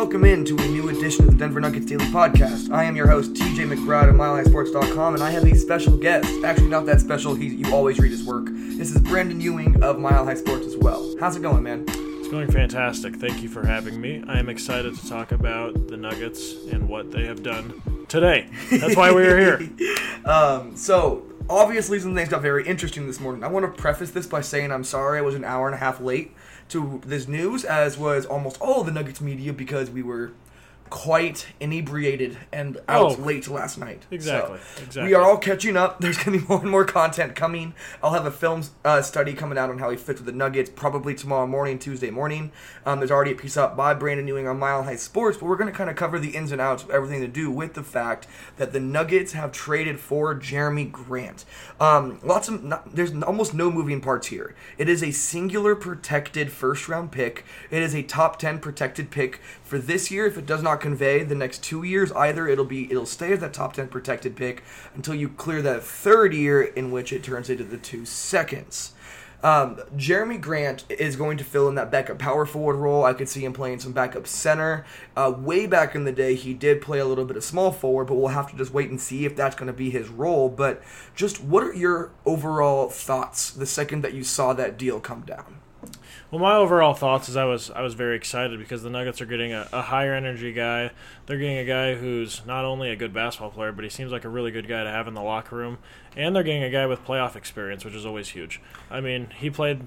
welcome in to a new edition of the Denver Nuggets Daily Podcast. I am your host, TJ McBride of MileHighSports.com, and I have a special guest. Actually, not that special. You always read his work. This is Brandon Ewing of MileHighSports as well. How's it going, man? It's going fantastic. Thank you for having me. I am excited to talk about the Nuggets and what they have done today. That's why we are here. Obviously, some things got very interesting this morning. I want to preface this by saying I'm sorry I was an hour and a half late to this news, as was almost all of the Nuggets media, because we were quite inebriated and out late last night. Exactly. We are all catching up. There's going to be more and more content coming. I'll have a film study coming out on how he fits with the Nuggets probably tomorrow morning, Tuesday morning. There's already a piece up by Brandon Ewing on Mile High Sports, but we're going to kind of cover the ins and outs of everything to do with the fact that the Nuggets have traded for Jerami Grant. There's almost no moving parts here. It is a singular protected first-round pick. It is a top 10 protected pick for this year. If it does not convey the next 2 years either, it'll stay as that top 10 protected pick until you clear that third year, in which it turns into the 2 seconds. Jerami Grant is going to fill in that backup power forward role. I could see him playing some backup center. Way back in the day, he did play a little bit of small forward, but we'll have to just wait and see if that's going to be his role. But just what are your overall thoughts the second that you saw that deal come down? Well, my overall thoughts is I was very excited because the Nuggets are getting a higher energy guy. They're getting a guy who's not only a good basketball player, but he seems like a really good guy to have in the locker room. And they're getting a guy with playoff experience, which is always huge. I mean, he's played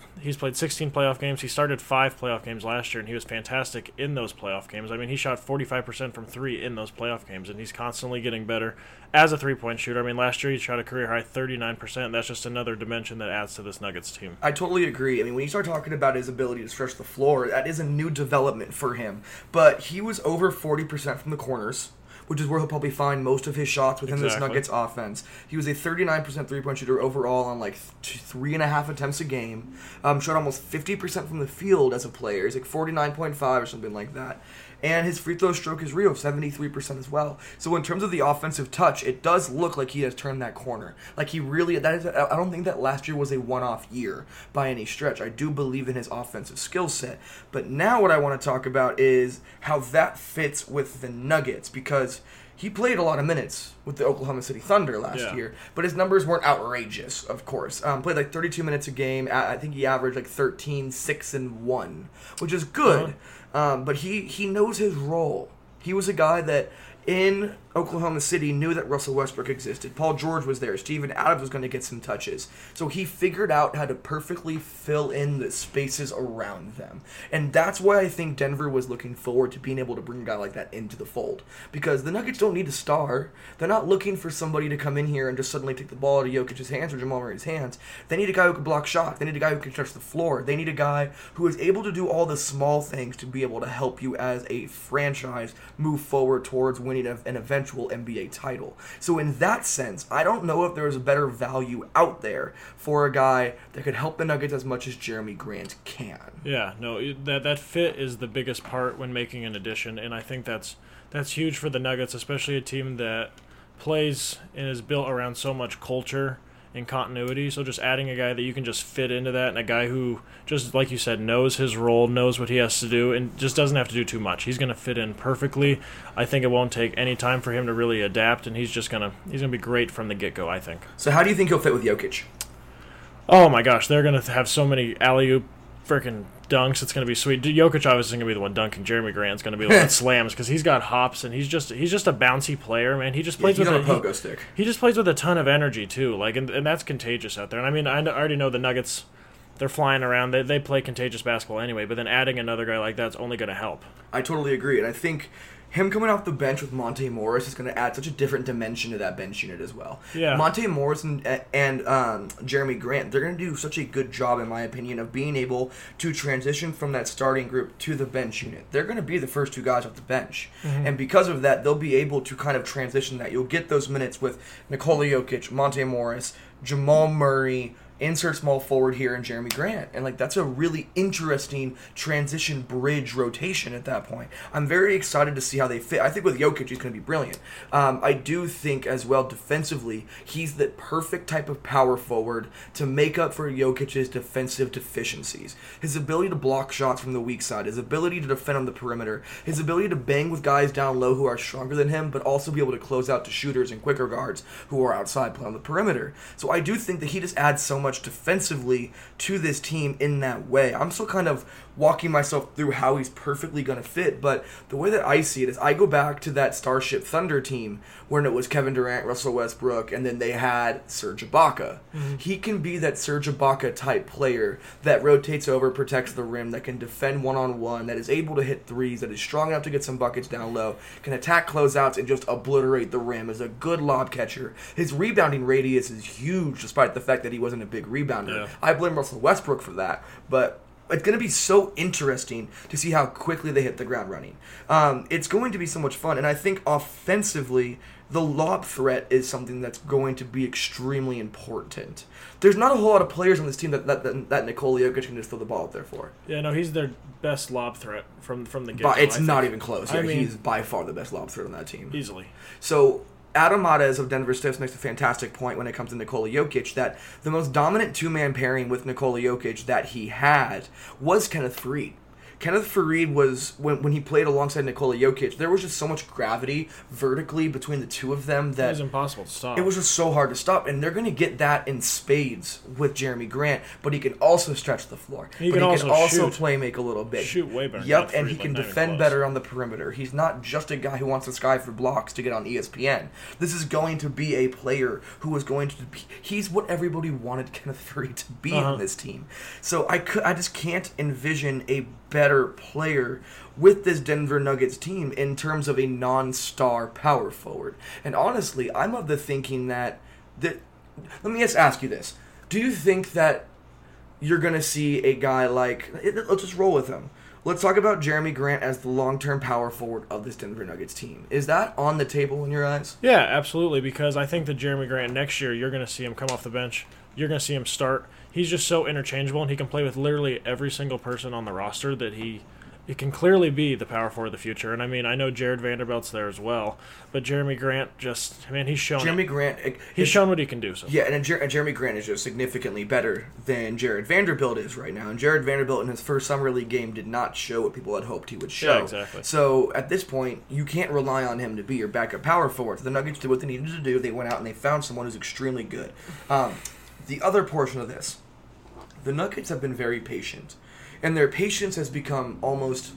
16 playoff games. He started 5 playoff games last year, and he was fantastic in those playoff games. I mean, he shot 45% from 3 in those playoff games, and he's constantly getting better as a three-point shooter. I mean, last year he shot a career-high 39%. That's just another dimension that adds to this Nuggets team. I totally agree. I mean, when you start talking about his ability to stretch the floor, that is a new development for him. But he was over 40% from the corners, which is where he'll probably find most of his shots within this Nuggets offense. He was a 39% three-point shooter overall on like 3.5 attempts a game. Shot almost 50% from the field as a player. He's like 49.5 or something like that. And his free throw stroke is real, 73% as well. So in terms of the offensive touch, it does look like he has turned that corner. Like he really, I don't think that last year was a one-off year by any stretch. I do believe in his offensive skill set. But now what I want to talk about is how that fits with the Nuggets, because he played a lot of minutes with the Oklahoma City Thunder last year, but his numbers weren't outrageous, of course. Played like 32 minutes a game. I think he averaged like 13, 6, and 1, which is good. But he knows his role. He was a guy that in Oklahoma City knew that Russell Westbrook existed. Paul George was there. Steven Adams was going to get some touches. So he figured out how to perfectly fill in the spaces around them. And that's why I think Denver was looking forward to being able to bring a guy like that into the fold. Because the Nuggets don't need a star. They're not looking for somebody to come in here and just suddenly take the ball out of Jokic's hands or Jamal Murray's hands. They need a guy who can block shots. They need a guy who can touch the floor. They need a guy who is able to do all the small things to be able to help you as a franchise move forward towards winning an eventual NBA title. So in that sense, I don't know if there's a better value out there for a guy that could help the Nuggets as much as Jerami Grant can. Yeah, no, that fit is the biggest part when making an addition, and I think that's huge for the Nuggets, especially a team that plays and is built around so much culture and continuity. So just adding a guy that you can just fit into that, and a guy who, just like you said, knows his role, knows what he has to do, and just doesn't have to do too much. He's going to fit in perfectly. I think it won't take any time for him to really adapt, and he's going to be great from the get-go, I think. So how do you think he'll fit with Jokic? Oh my gosh, they're going to have so many alley-oop freaking dunks. It's going to be sweet. Jokic obviously is going to be the one dunking. Jerami Grant's going to be the one that slams, because he's got hops, and he's just a bouncy player, man. He just plays with a pogo stick. He just plays with a ton of energy too, like, and that's contagious out there. And I mean, I already know the Nuggets, they're flying around. They play contagious basketball anyway, but then adding another guy like that's only going to help. I totally agree, and I think him coming off the bench with Monte Morris is going to add such a different dimension to that bench unit as well. Yeah. Monte Morris and Jerami Grant, they're going to do such a good job, in my opinion, of being able to transition from that starting group to the bench unit. They're going to be the first two guys off the bench. Mm-hmm. And because of that, they'll be able to kind of transition that. You'll get those minutes with Nikola Jokic, Monte Morris, Jamal Murray, insert small forward here in Jerami Grant. And, like, that's a really interesting transition bridge rotation at that point. I'm very excited to see how they fit. I think with Jokic, he's going to be brilliant. I do think, as well, defensively, he's the perfect type of power forward to make up for Jokic's defensive deficiencies. His ability to block shots from the weak side, his ability to defend on the perimeter, his ability to bang with guys down low who are stronger than him, but also be able to close out to shooters and quicker guards who are outside playing on the perimeter. So I do think that he just adds so much defensively to this team in that way. I'm still kind of walking myself through how he's perfectly going to fit, but the way that I see it is I go back to that Starship Thunder team when it was Kevin Durant, Russell Westbrook, and then they had Serge Ibaka. Mm-hmm. He can be that Serge Ibaka type player that rotates over, protects the rim, that can defend one-on-one, that is able to hit threes, that is strong enough to get some buckets down low, can attack closeouts and just obliterate the rim, is a good lob catcher. His rebounding radius is huge despite the fact that he wasn't a big rebounder. Yeah. I blame Russell Westbrook for that, but it's going to be so interesting to see how quickly they hit the ground running. It's going to be so much fun, and I think offensively, the lob threat is something that's going to be extremely important. There's not a whole lot of players on this team that Nikola Jokic can just throw the ball up there for. Yeah, no, he's their best lob threat from the get-go. It's not even close. I mean, he's by far the best lob threat on that team. Easily. So Adam Adez of Denver Stiffs makes a fantastic point when it comes to Nikola Jokic that the most dominant two-man pairing with Nikola Jokic that he had was Kenneth Faried. Kenneth Faried was, when he played alongside Nikola Jokic, there was just so much gravity vertically between the two of them that it was impossible to stop. It was just so hard to stop, and they're going to get that in spades with Jerami Grant, but he can also stretch the floor. He can also play make a little bit. Shoot way better. Yep, and he can defend better on the perimeter. He's not just a guy who wants to sky for blocks to get on ESPN. This is going to be a player who is going to be... He's what everybody wanted Kenneth Faried to be in this team. So I just can't envision a better player with this Denver Nuggets team in terms of a non-star power forward. And honestly, I'm of the thinking that let me just ask you this. Do you think that you're going to see a guy like... Let's just roll with him. Let's talk about Jerami Grant as the long-term power forward of this Denver Nuggets team. Is that on the table in your eyes? Yeah, absolutely, because I think that Jerami Grant next year, you're going to see him come off the bench. You're going to see him start. He's just so interchangeable, and he can play with literally every single person on the roster that he can clearly be the power forward of the future. And, I mean, I know Jared Vanderbilt's there as well, but Jerami Grant just, man, he's shown. Jerami Grant. He's shown what he can do. So. Yeah, and Jerami Grant is just significantly better than Jared Vanderbilt is right now. And Jared Vanderbilt in his first Summer League game did not show what people had hoped he would show. Yeah, exactly. So, at this point, you can't rely on him to be your backup power forward. The Nuggets did what they needed to do. They went out and they found someone who's extremely good. The other portion of this, the Nuggets have been very patient, and their patience has become almost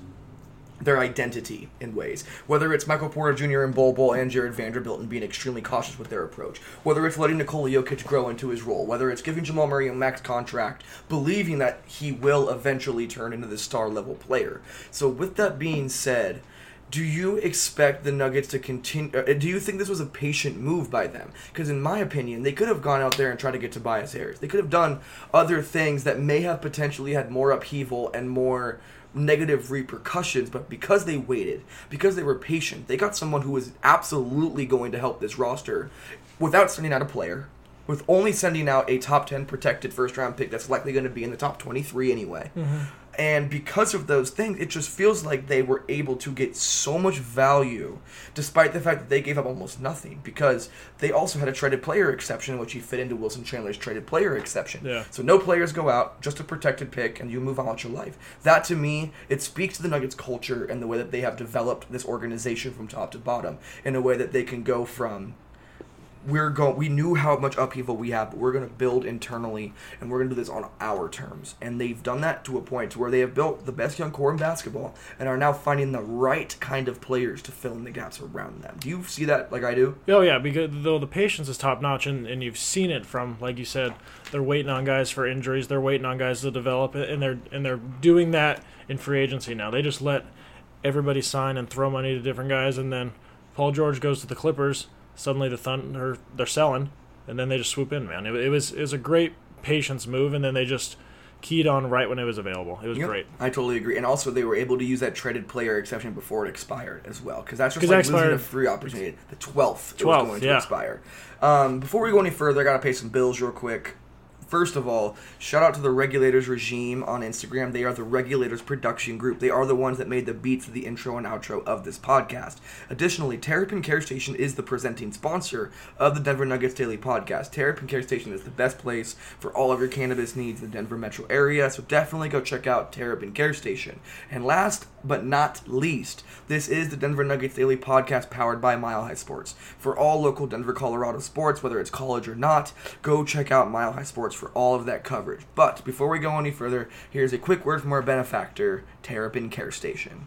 their identity in ways. Whether it's Michael Porter Jr. and Bol Bol and Jared Vanderbilt and being extremely cautious with their approach, whether it's letting Nikola Jokic grow into his role, whether it's giving Jamal Murray a max contract, believing that he will eventually turn into this star-level player. So with that being said, do you expect the Nuggets to continue? Do you think this was a patient move by them? Because in my opinion, they could have gone out there and tried to get Tobias Harris. They could have done other things that may have potentially had more upheaval and more negative repercussions, but because they waited, because they were patient, they got someone who was absolutely going to help this roster without sending out a player, with only sending out a top 10 protected first-round pick that's likely going to be in the top 23 anyway. Mm-hmm. And because of those things, it just feels like they were able to get so much value despite the fact that they gave up almost nothing because they also had a traded player exception, which he fit into Wilson Chandler's traded player exception. Yeah. So no players go out, just a protected pick, and you move on with your life. That, to me, it speaks to the Nuggets culture and the way that they have developed this organization from top to bottom in a way that they can go from... We knew how much upheaval we have, but we're going to build internally, and we're going to do this on our terms. And they've done that to a point where they have built the best young core in basketball and are now finding the right kind of players to fill in the gaps around them. Do you see that like I do? Oh, yeah, because though the patience is top-notch, and you've seen it from, like you said, they're waiting on guys for injuries, they're waiting on guys to develop, and they're doing that in free agency now. They just let everybody sign and throw money to different guys, and then Paul George goes to the Clippers. Suddenly the Thunder, they're selling, and then they just swoop in, man. It was a great patience move, and then they just keyed on right when it was available. It was great. I totally agree. And also they were able to use that traded player exception before it expired as well, because that's just like losing a free opportunity. The 12th it was going to expire. Before we go any further, I got to pay some bills real quick. First of all, shout out to the Regulators Regime on Instagram. They are the Regulators Production Group. They are the ones that made the beat for the intro and outro of this podcast. Additionally, Terrapin Care Station is the presenting sponsor of the Denver Nuggets Daily Podcast. Terrapin Care Station is the best place for all of your cannabis needs in the Denver metro area, so definitely go check out Terrapin Care Station. And last but not least, this is the Denver Nuggets Daily Podcast powered by MileHighSports. For all local Denver, Colorado sports, whether it's college or not, go check out MileHighSports for all of that coverage. But before we go any further, here's a quick word from our benefactor, Terrapin Care Station.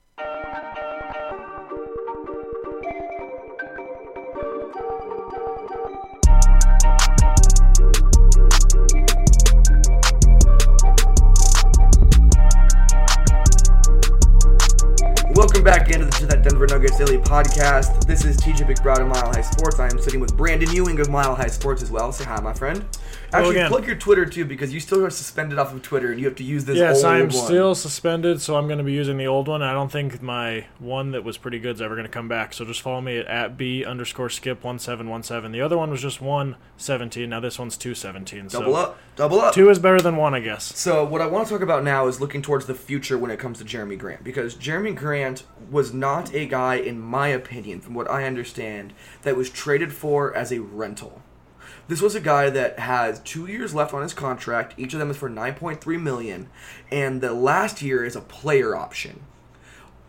Welcome back into that Denver Nuggets Daily Podcast. This is TJ McBride of Mile High Sports. I am sitting with Brandon Ewing of Mile High Sports as well. Say hi, my friend. Actually, plug your Twitter too, because you still are suspended off of Twitter, and you have to use this old one. Yes, I am still suspended, so I'm going to be using the old one. I don't think my one that was pretty good is ever going to come back, so just follow me at @B_skip1717. The other one was just 117. Now this one's 217. Double up. 2 is better than 1, I guess. So what I want to talk about now is looking towards the future when it comes to Jerami Grant, because Jerami Grant was not a guy, in my opinion, from what I understand, that was traded for as a rental. This was a guy that has 2 years left on his contract. Each of them is for $9.3 million, and the last year is a player option.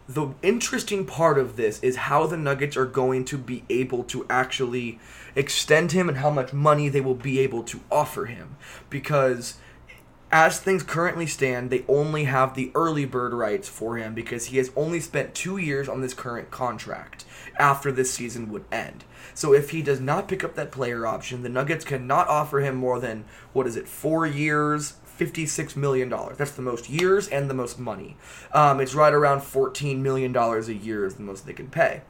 The interesting part of this is how the Nuggets are going to be able to actually extend him and how much money they will be able to offer him, because as things currently stand, they only have the early bird rights for him because he has only spent 2 years on this current contract after this season would end. So if he does not pick up that player option, the Nuggets cannot offer him more than, 4 years, $56 million. That's the most years and the most money. It's right around $14 million a year is the most they can pay.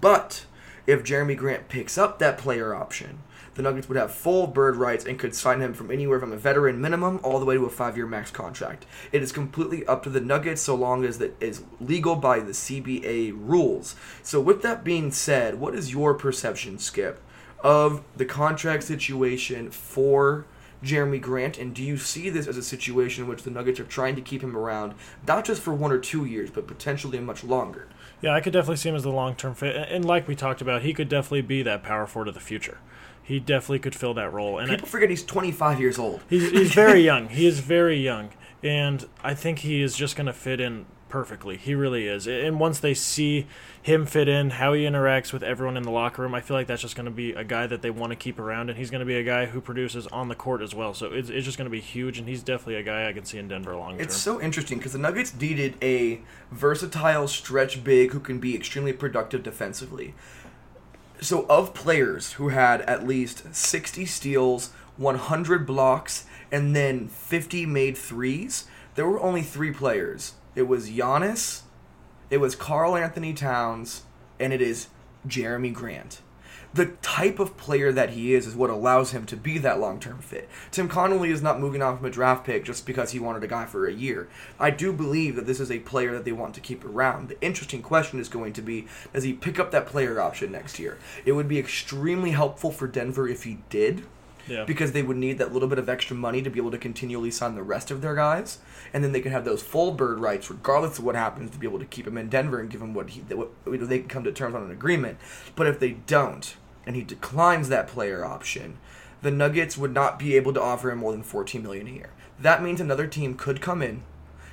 But if Jerami Grant picks up that player option, the Nuggets would have full bird rights and could sign him from anywhere from a veteran minimum all the way to a 5-year max contract. It is completely up to the Nuggets so long as that is legal by the CBA rules. So with that being said, what is your perception, Skip, of the contract situation for Jerami Grant? And do you see this as a situation in which the Nuggets are trying to keep him around, not just for 1 or 2 years, but potentially much longer? Yeah, I could definitely see him as the long-term fit. And like we talked about, he could definitely be that power forward of the future. He definitely could fill that role. And people forget he's 25 years old. He's very young. He is very young. And I think he is just going to fit in perfectly. He really is. And once they see him fit in, how he interacts with everyone in the locker room, I feel like that's just going to be a guy that they want to keep around. And he's going to be a guy who produces on the court as well. So it's just going to be huge. And he's definitely a guy I can see in Denver long term. It's so interesting because the Nuggets needed a versatile stretch big who can be extremely productive defensively. So of players who had at least 60 steals, 100 blocks, and then 50 made threes, there were only 3 players. It was Giannis, it was Karl-Anthony Towns, and it is Jerami Grant. The type of player that he is what allows him to be that long-term fit. Tim Connolly is not moving on from a draft pick just because he wanted a guy for a year. I do believe that this is a player that they want to keep around. The interesting question is going to be, does he pick up that player option next year? It would be extremely helpful for Denver if he did. Yeah. Because they would need that little bit of extra money to be able to continually sign the rest of their guys, and then they can have those full bird rights, regardless of what happens, to be able to keep him in Denver and give him what they can come to terms on an agreement. But if they don't, and he declines that player option, the Nuggets would not be able to offer him more than $14 million a year. That means another team could come in,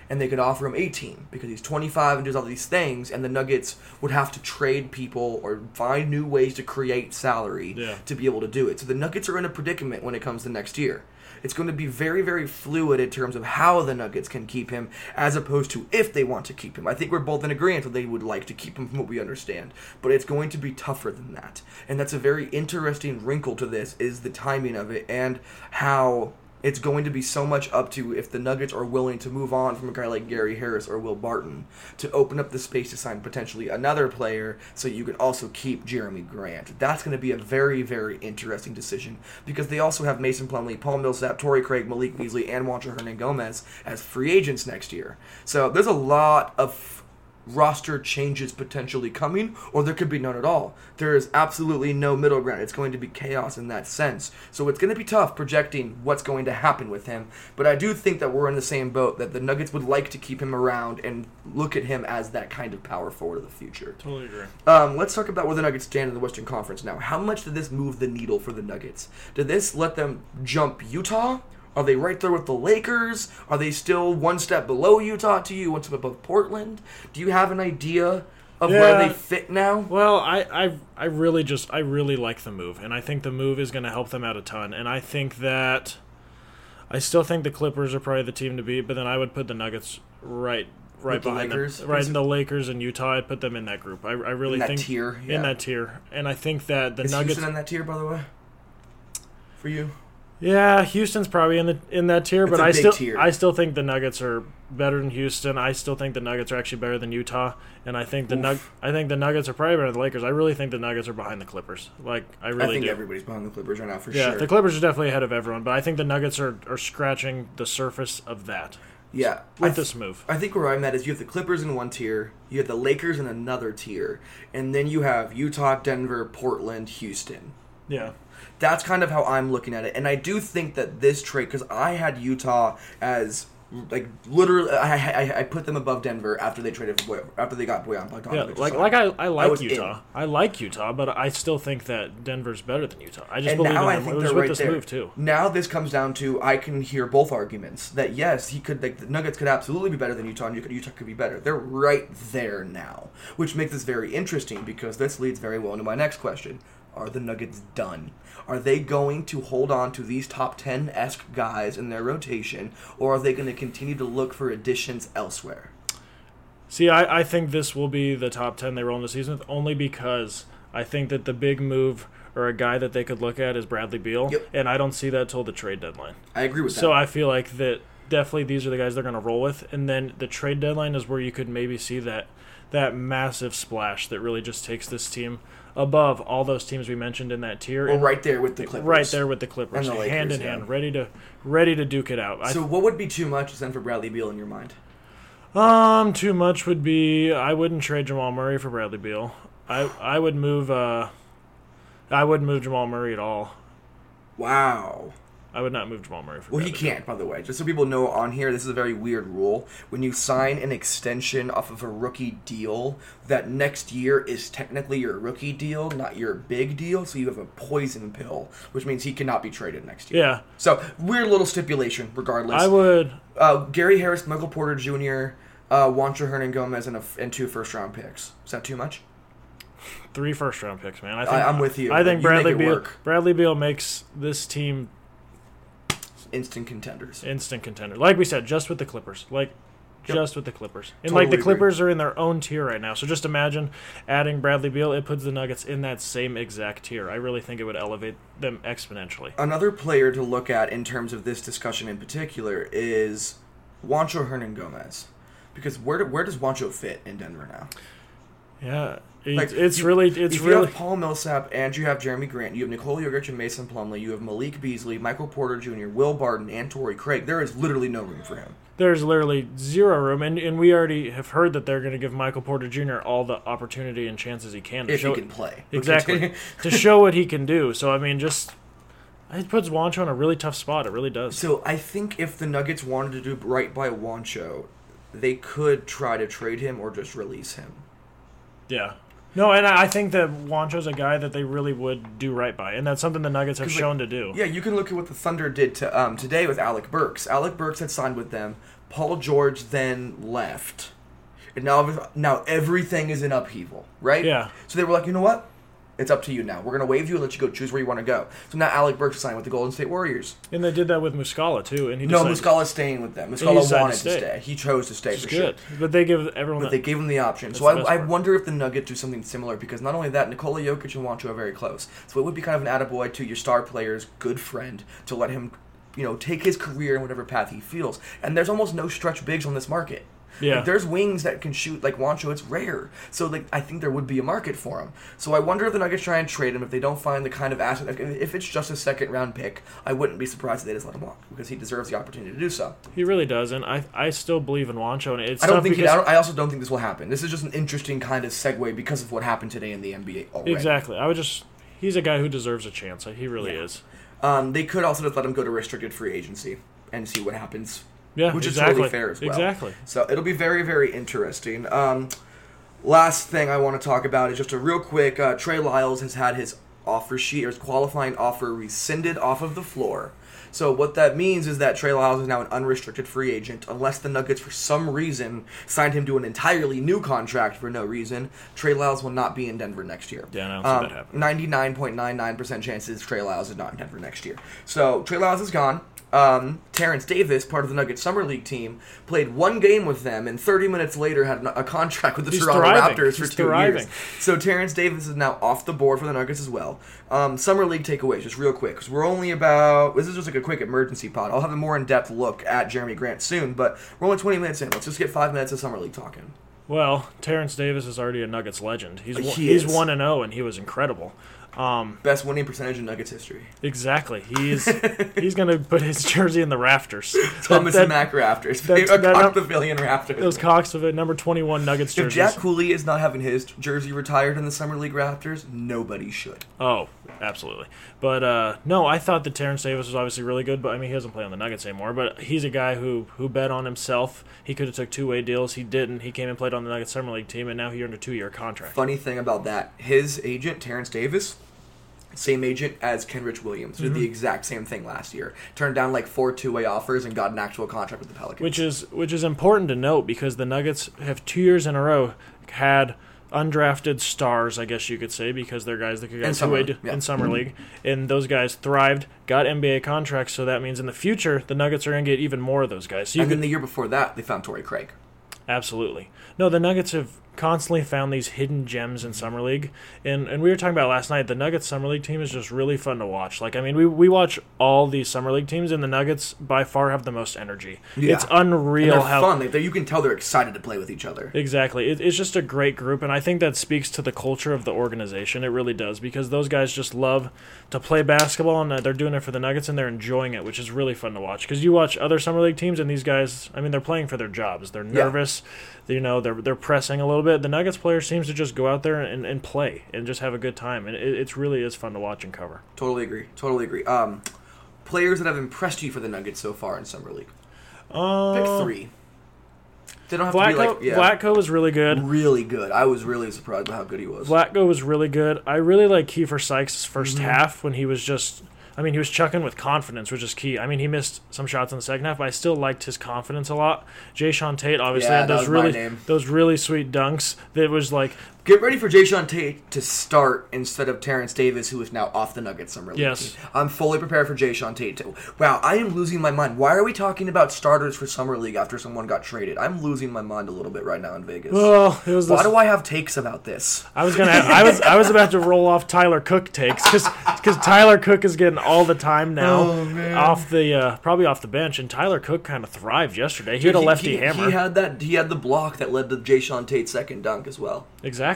and they could offer him 18 because he's 25 and does all these things, and the Nuggets would have to trade people or find new ways to create salary to be able to do it. So the Nuggets are in a predicament when it comes to next year. It's going to be very, very fluid in terms of how the Nuggets can keep him as opposed to if they want to keep him. I think we're both in agreement that they would like to keep him from what we understand, but it's going to be tougher than that. And that's a very interesting wrinkle to this, is the timing of it and how it's going to be so much up to if the Nuggets are willing to move on from a guy like Gary Harris or Will Barton to open up the space to sign potentially another player so you can also keep Jerami Grant. That's going to be a very, very interesting decision because they also have Mason Plumlee, Paul Millsap, Torrey Craig, Malik Beasley, and Juancho Hernangomez as free agents next year. So there's a lot of roster changes potentially coming, or there could be none at all. There is absolutely no middle ground. It's going to be chaos in that sense. So it's going to be tough projecting what's going to happen with him. But I do think that we're in the same boat, that the Nuggets would like to keep him around and look at him as that kind of power forward of the future. Totally agree. Let's talk about where the Nuggets stand in the Western Conference now. How much did this move the needle for the Nuggets? Did this let them jump Utah? Are they right there with the Lakers? Are they still one step below Utah to you, one step above Portland? Do you have an idea of where they fit now? Well, I really like the move, and I think the move is going to help them out a ton. And I think that I still think the Clippers are probably the team to beat, but then I would put the Nuggets right with behind the Lakers. Right in the Lakers and Utah. I'd put them in that group. I really think in that tier, and I think that the Nuggets. Is Houston in that tier, by the way, for you? Yeah, Houston's probably in that tier, but I still think the Nuggets are better than Houston. I still think the Nuggets are actually better than Utah, and I think the Nuggets are probably better than the Lakers. I really think the Nuggets are behind the Clippers. Like I think everybody's behind the Clippers right now for sure. Yeah, the Clippers are definitely ahead of everyone, but I think the Nuggets are scratching the surface of that. Yeah. With this move. I think where I'm at is you have the Clippers in one tier, you have the Lakers in another tier, and then you have Utah, Denver, Portland, Houston. Yeah. That's kind of how I'm looking at it. And I do think that this trade, because I had Utah as, like, literally, I put them above Denver after they traded for after they got Bojan Bogdanovic. Yeah, I like Utah. I like Utah, but I still think that Denver's better than Utah. I just and believe now in them. I think they're right this there. Move too. Now this comes down to I can hear both arguments. That yes, he could the Nuggets could absolutely be better than Utah, and Utah could be better. They're right there now, which makes this very interesting because this leads very well into my next question. Are the Nuggets done? Are they going to hold on to these top 10-esque guys in their rotation, or are they going to continue to look for additions elsewhere? See, I think this will be the top 10 they roll in the season with, only because I think that the big move or a guy that they could look at is Bradley Beal, and I don't see that till the trade deadline. I agree with that. So I feel like that definitely these are the guys they're going to roll with, and then the trade deadline is where you could maybe see that massive splash that really just takes this team above all those teams we mentioned in that tier. Well, right there with the Clippers. Right there with the Clippers. The Lakers, hand in hand, ready to duke it out. So what would be too much then for Bradley Beal in your mind? Too much would be I wouldn't trade Jamal Murray for Bradley Beal. I wouldn't move Jamal Murray at all. Wow. I would not move Jamal Murray for Bradley Beal. Well, he can't, by the way. Just so people know on here, this is a very weird rule. When you sign an extension off of a rookie deal, that next year is technically your rookie deal, not your big deal, so you have a poison pill, which means he cannot be traded next year. Yeah. So, weird little stipulation, regardless. I would... Gary Harris, Michael Porter Jr., Juancho Hernangomez, and 2 first-round picks. Is that too much? 3 first-round picks, man. I'm with you. I think you Bradley Beal makes this team... Instant contenders. Like we said, just with the Clippers. Just with the Clippers. And totally the Clippers agree. Are in their own tier right now. So just imagine adding Bradley Beal. It puts the Nuggets in that same exact tier. I really think it would elevate them exponentially. Another player to look at in terms of this discussion in particular is Juancho Hernangomez. Because where does Juancho fit in Denver now? Yeah. If you have Paul Millsap and you have Jerami Grant, you have Nikola Jokic and Mason Plumlee, you have Malik Beasley, Michael Porter Jr., Will Barton, and Torrey Craig, there is literally no room for him. There's literally zero room, and we already have heard that they're going to give Michael Porter Jr. all the opportunity and chances he can. If he can play. Exactly. To show what he can do. So, I mean, it puts Juancho in a really tough spot. It really does. So, I think if the Nuggets wanted to do right by Juancho, they could try to trade him or just release him. Yeah. No, and I think that Juancho's a guy that they really would do right by, and that's something the Nuggets have shown to do. Yeah, you can look at what the Thunder did today with Alec Burks. Alec Burks had signed with them. Paul George then left. And now everything is in upheaval, right? Yeah. So they were like, you know what? It's up to you now. We're going to waive you and let you go choose where you want to go. So now Alec Burks signed with the Golden State Warriors. And they did that with Muscala, too. And he Muscala's staying with them. Muscala wanted to stay. He chose to stay, for sure. But they give everyone the option. That's so I wonder if the Nuggets do something similar, because not only that, Nikola Jokic and Juancho are very close. So it would be kind of an attaboy to your star player's good friend to let him, you know, take his career in whatever path he feels. And there's almost no stretch bigs on this market. Yeah. Like, there's wings that can shoot like Juancho. It's rare. So like I think there would be a market for him. So I wonder if the Nuggets try and trade him if they don't find the kind of asset. Like, if it's just a second-round pick, I wouldn't be surprised if they just let him walk because he deserves the opportunity to do so. He really does, and I still believe in Juancho. And it's I also don't think this will happen. This is just an interesting kind of segue because of what happened today in the NBA already. Exactly. He's a guy who deserves a chance. He really is. They could also just let him go to restricted free agency and see what happens. Yeah, which is really fair as well. Exactly. So it'll be very, very interesting. Last thing I want to talk about is just a real quick, Trey Lyles has had his offer sheet, or his qualifying offer, rescinded off of the floor. So what that means is that Trey Lyles is now an unrestricted free agent, unless the Nuggets for some reason signed him to an entirely new contract for no reason. Trey Lyles will not be in Denver next year. Yeah, no, that happened. 99.99% chances Trey Lyles is not in Denver next year. So Trey Lyles is gone. Terrence Davis, part of the Nuggets Summer League team, played one game with them, and 30 minutes later had a contract with the Raptors for 2 years. So Terrence Davis is now off the board for the Nuggets as well. Summer League takeaways, just real quick, because we're only about... This is just like a quick emergency pod. I'll have a more in-depth look at Jerami Grant soon, but we're only 20 minutes in. Let's just get 5 minutes of Summer League talking. Well, Terrence Davis is already a Nuggets legend. He's 1-0, and he was incredible. Best winning percentage in Nuggets history. Exactly. He's going to put his jersey in the rafters. Thomas and Mack rafters. Cox Pavilion rafters. Those Cox of it, number 21 Nuggets jerseys. If Jack Cooley is not having his jersey retired in the Summer League rafters, nobody should. Oh, absolutely. But, no, I thought that Terrence Davis was obviously really good, but, I mean, he doesn't play on the Nuggets anymore, but he's a guy who bet on himself. He could have took two-way deals. He didn't. He came and played on the Nuggets Summer League team, and now he earned a 2-year contract. Funny thing about that, his agent, Terrence Davis... Same agent as Kenrich Williams. Did the exact same thing last year. Turned down like 4 two-way offers and got an actual contract with the Pelicans. Which is important to note because the Nuggets have 2 years in a row had undrafted stars, I guess you could say, because they're guys that could get two-way in Summer League. And those guys thrived, got NBA contracts, so that means in the future the Nuggets are going to get even more of those guys. So then the year before that, they found Torrey Craig. Absolutely. No, the Nuggets have constantly found these hidden gems in Summer League. And we were talking about last night, the Nuggets Summer League team is just really fun to watch. Like, I mean, we watch all these Summer League teams, and the Nuggets by far have the most energy. Yeah. It's unreal how fun. Like, you can tell they're excited to play with each other. Exactly. It's just a great group, and I think that speaks to the culture of the organization. It really does, because those guys just love to play basketball, and they're doing it for the Nuggets, and they're enjoying it, which is really fun to watch. Because you watch other Summer League teams, and these guys, I mean, they're playing for their jobs. They're nervous. You know, they're pressing a little bit. The Nuggets player seems to just go out there and play and just have a good time. And it really is fun to watch and cover. Totally agree. Players that have impressed you for the Nuggets so far in Summer League. Pick three. They don't have to be like... Yeah. Vlatko was really good. Really good. I was really surprised by how good he was. Vlatko was really good. I really like Kiefer Sykes' first half when he was just... I mean, he was chucking with confidence, which is key. I mean, he missed some shots in the second half, but I still liked his confidence a lot. Jae'Sean Tate obviously had those really sweet dunks. That was like... Get ready for Jae'Sean Tate to start instead of Terrence Davis, who is now off the Nuggets Summer League. Yes. I'm fully prepared for Jae'Sean Tate. Wow, I am losing my mind. Why are we talking about starters for Summer League after someone got traded? I'm losing my mind a little bit right now in Vegas. Well, why do I have takes about this? I was about to roll off Tyler Cook takes because Tyler Cook is getting all the time now probably off the bench, and Tyler Cook kind of thrived yesterday. He had a lefty hammer. He had the block that led to Jae'Sean Tate's second dunk as well. Exactly.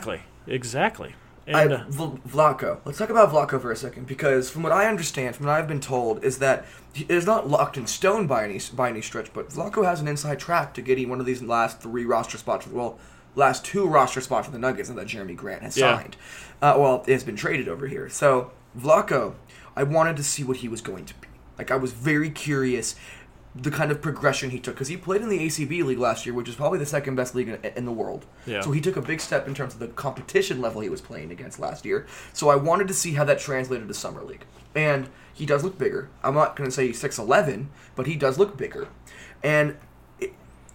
And Vlatko. Let's talk about Vlatko for a second, because from what I understand, from what I've been told, is that it is not locked in stone by any stretch, but Vlatko has an inside track to getting one of these last three roster spots. Well, last two roster spots for the Nuggets, and that Jerami Grant has signed. It has been traded over here. So Vlatko, I wanted to see what he was going to be. Like, I was very curious the kind of progression he took, because he played in the ACB League last year, which is probably the second best league in the world. Yeah. So he took a big step in terms of the competition level he was playing against last year. So I wanted to see how that translated to Summer League. And he does look bigger. I'm not going to say 6'11", but he does look bigger. And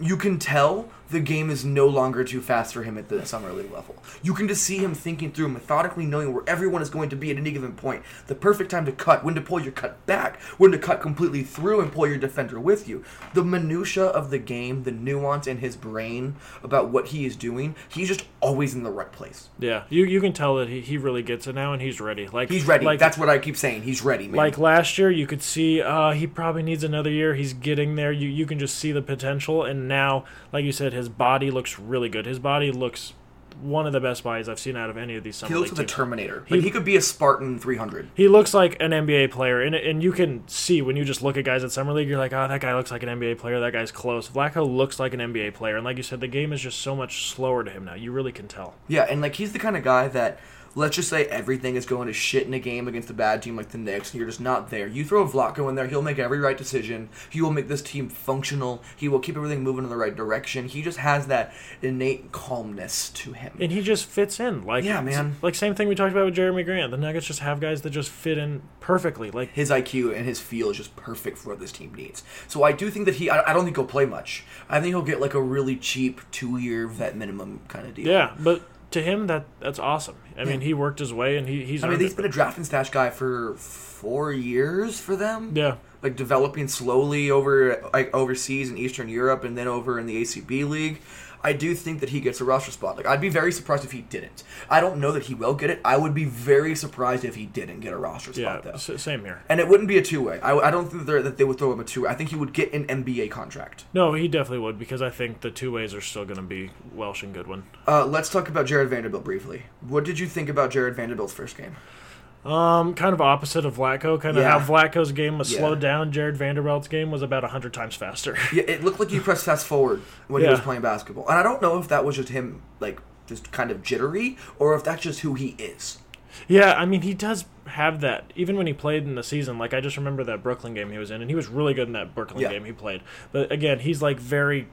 You can tell the game is no longer too fast for him at the summer league level. You can just see him thinking through, methodically knowing where everyone is going to be at any given point, the perfect time to cut, when to pull your cut back, when to cut completely through and pull your defender with you. The minutia of the game, the nuance in his brain about what he is doing, he's just always in the right place. Yeah, you can tell that he really gets it now, and he's ready. He's ready. That's what I keep saying. He's ready, man. Like last year, you could see he probably needs another year. He's getting there. You can just see the potential, and now, like you said, his body looks really good. His body looks one of the best bodies I've seen out of any of these summer league teams. He looks like the Terminator. He could be a Spartan 300. He looks like an NBA player, and you can see when you just look at guys at summer league, you're like, oh, that guy looks like an NBA player. That guy's close. Vlatko looks like an NBA player, and like you said, the game is just so much slower to him now. You really can tell. Yeah, and he's the kind of guy that, let's just say everything is going to shit in a game against a bad team like the Knicks, and you're just not there. You throw Vlatko in there, he'll make every right decision. He will make this team functional. He will keep everything moving in the right direction. He just has that innate calmness to him. And he just fits in. Yeah, man. Same thing we talked about with Jerami Grant. The Nuggets just have guys that just fit in perfectly. His IQ and his feel is just perfect for what this team needs. So I do think that I don't think he'll play much. I think he'll get a really cheap 2-year vet minimum kind of deal. Yeah, but to him, that's awesome. I mean, he worked his way, and he's been a draft and stash guy for 4 years for them. Yeah, developing slowly over overseas in Eastern Europe, and then over in the ACB League. I do think that he gets a roster spot. I'd be very surprised if he didn't. I don't know that he will get it. I would be very surprised if he didn't get a roster spot, though. Yeah, same here. And it wouldn't be a two-way. I don't think that they would throw him a two-way. I think he would get an NBA contract. No, he definitely would, because I think the two-ways are still going to be Welsh and Goodwin. Let's talk about Jared Vanderbilt briefly. What did you think about Jared Vanderbilt's first game? Kind of opposite of Vlatko. How Vlatko's game was slowed down, Jared Vanderbilt's game was about 100 times faster. Yeah, it looked like he pressed fast forward when he was playing basketball. And I don't know if that was just him, just kind of jittery, or if that's just who he is. Yeah, he does have that. Even when he played in the season, I just remember that Brooklyn game he was in, and he was really good in that Brooklyn game he played. But again, he's, very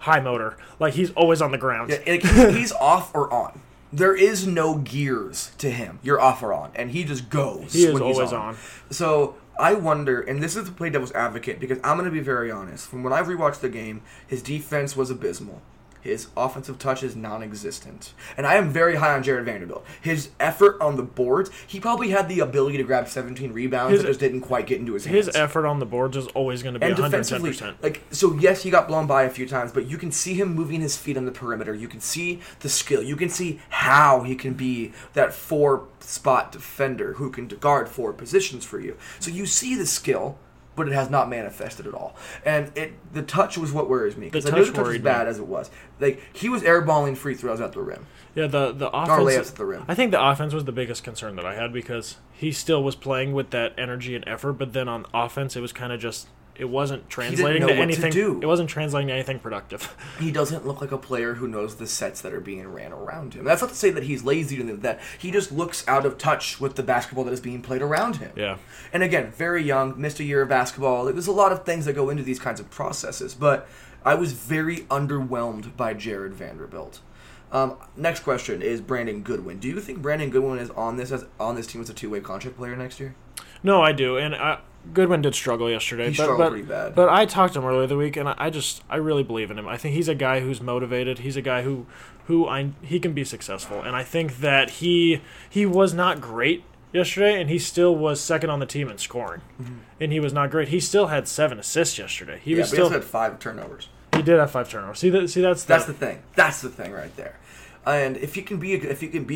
high motor. He's always on the ground. Yeah, he's off or on. There is no gears to him. You're off or on, and he just goes. He is when he's always on. So I wonder, and this is to play devil's advocate, because I'm going to be very honest. From when I rewatched the game, his defense was abysmal. His offensive touch is non-existent. And I am very high on Jared Vanderbilt. His effort on the boards, he probably had the ability to grab 17 rebounds that just didn't quite get into his hands. His effort on the boards is always going to be 110%. So yes, he got blown by a few times, but you can see him moving his feet on the perimeter. You can see the skill. You can see how he can be that four-spot defender who can guard four positions for you. So you see the skill, but it has not manifested at all. And the touch was what worries me, because I knew the touch was bad as it was. He was airballing free throws at the rim. Yeah, the offense. Or layups at the rim. I think the offense was the biggest concern that I had, because he still was playing with that energy and effort, but then on offense, it was kind of just, it wasn't translating to anything. It wasn't translating to anything productive. He doesn't look like a player who knows the sets that are being ran around him. That's not to say that he's lazy, and that he just looks out of touch with the basketball that is being played around him. Yeah. And again, very young, missed a year of basketball. There's a lot of things that go into these kinds of processes, but I was very underwhelmed by Jared Vanderbilt. Next question is Brandon Goodwin. Do you think Brandon Goodwin is on this team as a two-way contract player next year? No, I do, and Goodwin did struggle yesterday. He struggled pretty bad. But I talked to him earlier the week, and I really believe in him. I think he's a guy who's motivated. He's a guy who can be successful. And I think that he was not great yesterday, and he still was second on the team in scoring. Mm-hmm. And he was not great. He still had 7 assists yesterday. He also had 5 turnovers. He did have 5 turnovers. That's the thing. That's the thing right there. And if he can be a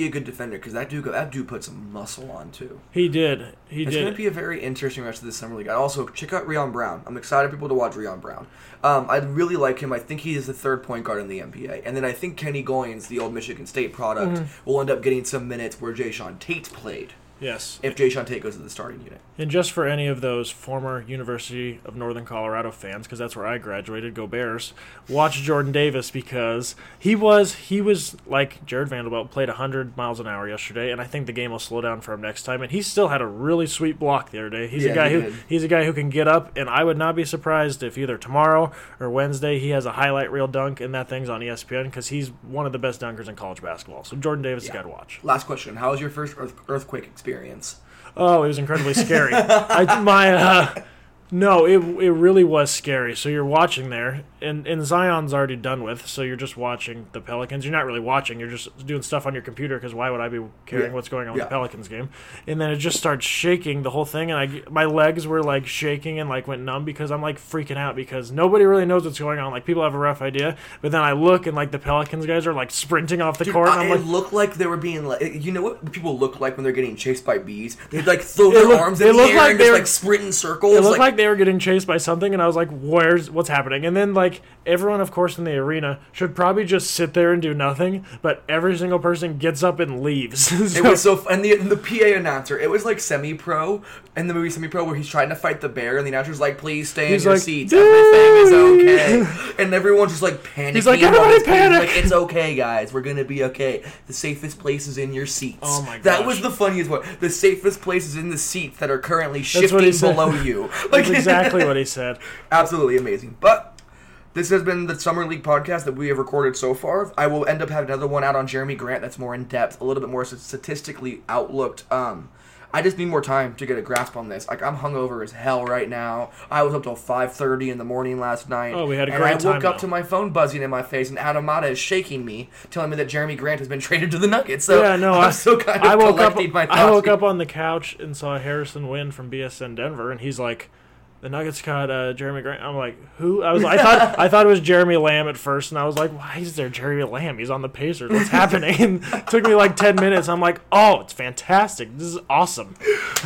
good defender, because that dude put some muscle on too. He did. It's going to be a very interesting rest of the summer league. I also check out Rion Brown. I'm excited people to watch Rion Brown. I really like him. I think he is the third point guard in the NBA. And then I think Kenny Goins, the old Michigan State product, will end up getting some minutes where Jae'Sean Tate played. Yes. If Jae'Sean Tate goes to the starting unit. And just for any of those former University of Northern Colorado fans, because that's where I graduated, go Bears, watch Jordan Davis, because he was like Jared Vanderbilt, played 100 miles an hour yesterday, and I think the game will slow down for him next time. And he still had a really sweet block the other day. He's a guy who can get up, and I would not be surprised if either tomorrow or Wednesday he has a highlight reel dunk, and that thing's on ESPN, because he's one of the best dunkers in college basketball. So Jordan Davis is a guy to watch. Last question. How was your first earthquake experience? Oh, it was incredibly scary. I, my No, it really was scary. So you're watching there, and Zion's already done with, so you're just watching the Pelicans. You're not really watching. You're just doing stuff on your computer because why would I be caring what's going on with the Pelicans game? And then it just starts shaking the whole thing, and my legs were, like, shaking and, like, went numb because I'm, like, freaking out because nobody really knows what's going on. Like, people have a rough idea, but then I look, and, like, the Pelicans guys are, like, sprinting off the court. And I'm like, it looked like they were being, like, you know what people look like when they're getting chased by bees? They'd, like, throw their arms in the air and just, like, sprint in circles. It looked like they were getting chased by something, and I was like, what's happening? And then, like, everyone, of course, in the arena should probably just sit there and do nothing, but every single person gets up and leaves. It was so fun. And the PA announcer, it was like Semi-Pro, in the movie Semi-Pro, where he's trying to fight the bear, and the announcer's like, please stay in your seats. Everything is okay. And everyone's just, like, panicking. He's like, everybody panic. Like, it's okay, guys. We're gonna be okay. The safest place is in your seats. Oh, my gosh. That was the funniest one. The safest place is in the seats that are currently shifting below you. Like, that's exactly what he said. Absolutely amazing. But this has been the Summer League podcast that we have recorded so far. I will end up having another one out on Jerami Grant that's more in-depth, a little bit more statistically outlooked. I just need more time to get a grasp on this. Like, I'm hungover as hell right now. I was up till 5:30 in the morning last night. Oh, we had a great time. And I woke up to my phone buzzing in my face, and Adam Mata is shaking me, telling me that Jerami Grant has been traded to the Nuggets. So yeah, no, I'm still kind of collecting my thoughts. I woke up on the couch and saw Harrison Wynn from BSN Denver, and he's like, the Nuggets got Jerami Grant. I'm like, who? I thought it was Jeremy Lamb at first, and I was like, why is there Jeremy Lamb? He's on the Pacers. What's happening? It took me like 10 minutes. I'm like, oh, it's fantastic. This is awesome.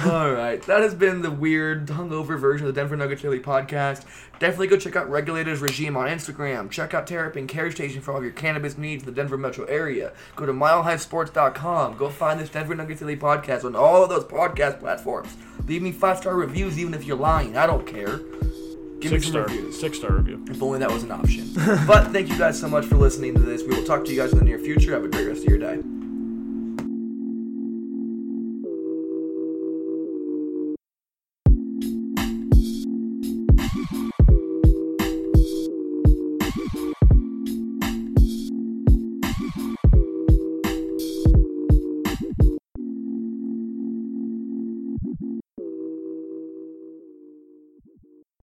All right, that has been the weird hungover version of the Denver Nuggets Daily Podcast. Definitely go check out Regulators Regime on Instagram. Check out Terrapin Care Station for all of your cannabis needs in the Denver metro area. Go to MileHighSports.com. Go find this Denver Nuggets Daily Podcast on all of those podcast platforms. Leave me 5-star reviews even if you're lying. I don't care. Give me some reviews. 6-star review. If only that was an option. But thank you guys so much for listening to this. We will talk to you guys in the near future. Have a great rest of your day.